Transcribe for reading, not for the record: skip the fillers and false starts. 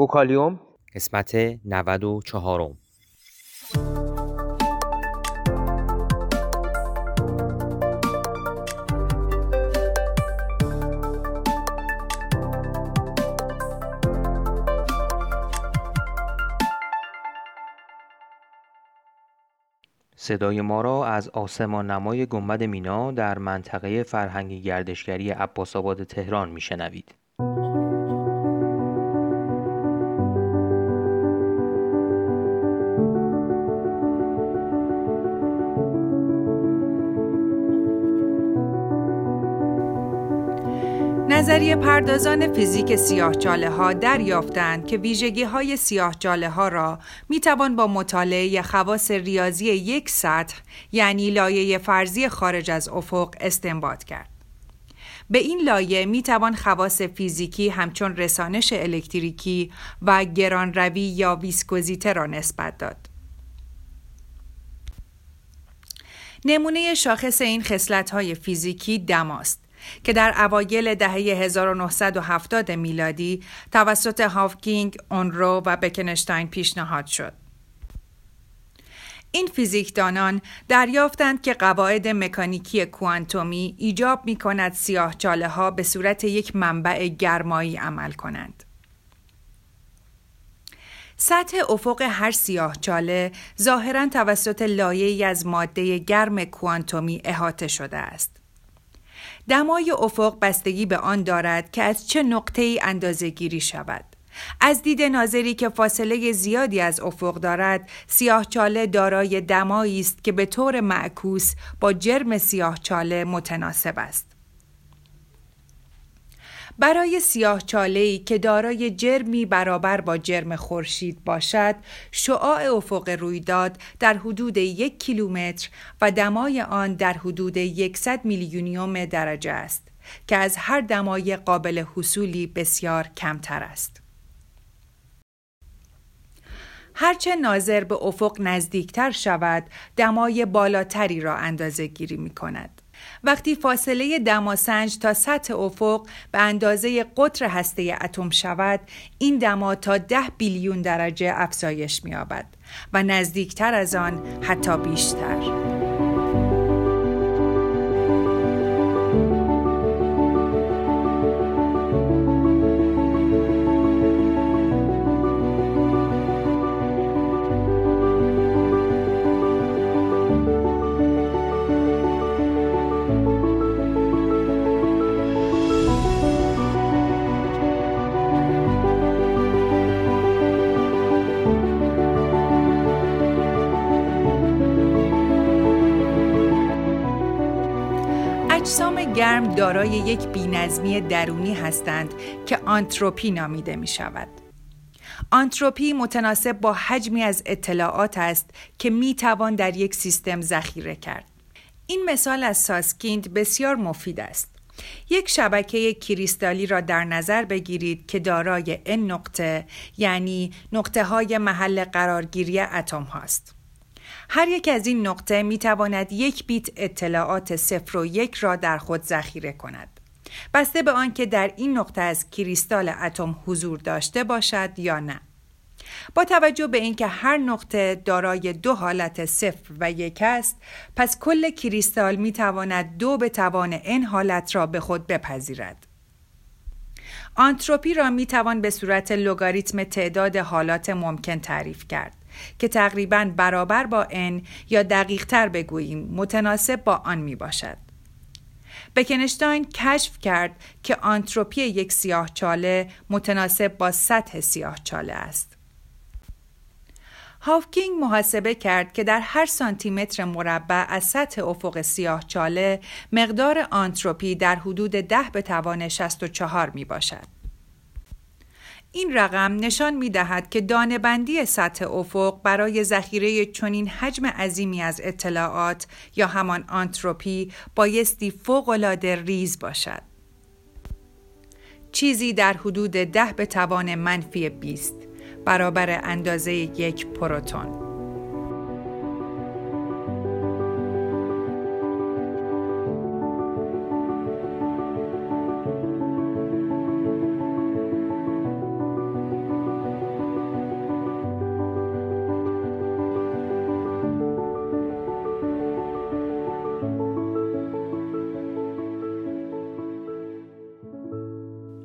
وکالیوم قسمت 94. صدای ما را از آسمان نمای گنبد مینا در منطقه فرهنگی گردشگری عباس‌آباد تهران میشنوید. نظریه پردازان فیزیک سیاه‌چاله ها دریافتند که ویژگی های سیاه‌چاله ها را می توان با مطالعه خواص ریاضی یک سطح، یعنی لایه فرضی خارج از افق، استنباط کرد. به این لایه می توان خواص فیزیکی همچون رسانش الکتریکی و گرانروی یا ویسکوزیته را نسبت داد. نمونه شاخص این خصلت‌های فیزیکی دم است که در اوایل دهه 1970 میلادی توسط هافکینگ، اونرو و بیکنشتاین پیشنهاد شد. این فیزیکدانان دریافتند که قواعد مکانیکی کوانتومی ایجاب می‌کند سیاه‌چاله‌ها به صورت یک منبع گرمایی عمل کنند. سطح افق هر سیاه‌چاله ظاهراً توسط لایه‌ای از ماده گرم کوانتومی احاطه شده است. دمای افق بستگی به آن دارد که از چه نقطه‌ای اندازه‌گیری شود. از دید ناظری که فاصله زیادی از افق دارد، سیاه‌چاله دارای دمایی است که به طور معکوس با جرم سیاه‌چاله متناسب است. برای سیاه‌چاله‌ای که دارای جرمی برابر با جرم خورشید باشد، شعاع افق رویداد در حدود 1 کیلومتر و دمای آن در حدود 100 میلیونیوم درجه است که از هر دمای قابل حصولی بسیار کمتر است. هرچه ناظر به افق نزدیکتر شود، دمای بالاتری را اندازه گیری می کند. وقتی فاصله دماسنج تا سطح افق به اندازه قطر هسته اتم شود، این دما تا 10 بیلیون درجه افزایش می‌یابد و نزدیکتر از آن حتی بیشتر. اجسام گرم دارای یک بی‌نظمی درونی هستند که آنتروپی نامیده می شود. آنتروپی متناسب با حجمی از اطلاعات است که می توان در یک سیستم ذخیره کرد. این مثال از ساسکیند بسیار مفید است. یک شبکه کریستالی را در نظر بگیرید که دارای n نقطه، یعنی نقطه های محل قرارگیری اتم هاست. هر یک از این نقطه می تواند 1 بیت اطلاعات 0 و 1 را در خود ذخیره کند، بسته به آنکه در این نقطه از کریستال اتم حضور داشته باشد یا نه. با توجه به اینکه هر نقطه دارای 2 حالت 0 و 1 است، پس کل کریستال می تواند 2n حالت را به خود بپذیرد. آنتروپی را می توان به صورت لگاریتم تعداد حالات ممکن تعریف کرد که تقریباً برابر با n، یا دقیق‌تر بگوییم متناسب با آن می باشد. بیکنشتاین کشف کرد که آنتروپی یک سیاه‌چاله متناسب با سطح سیاه‌چاله است. هافکینگ محاسبه کرد که در هر سانتیمتر مربع از سطح افق سیاه‌چاله مقدار آنتروپی در حدود 10 به توان 64 می باشد. این رقم نشان می‌دهد که دانه‌بندی سطح افق برای ذخیره چنین حجم عظیمی از اطلاعات، یا همان آنتروپی، بایستی فوق‌العاده ریز باشد. چیزی در حدود 10 به توان منفی 20 برابر اندازه 1 پروتون.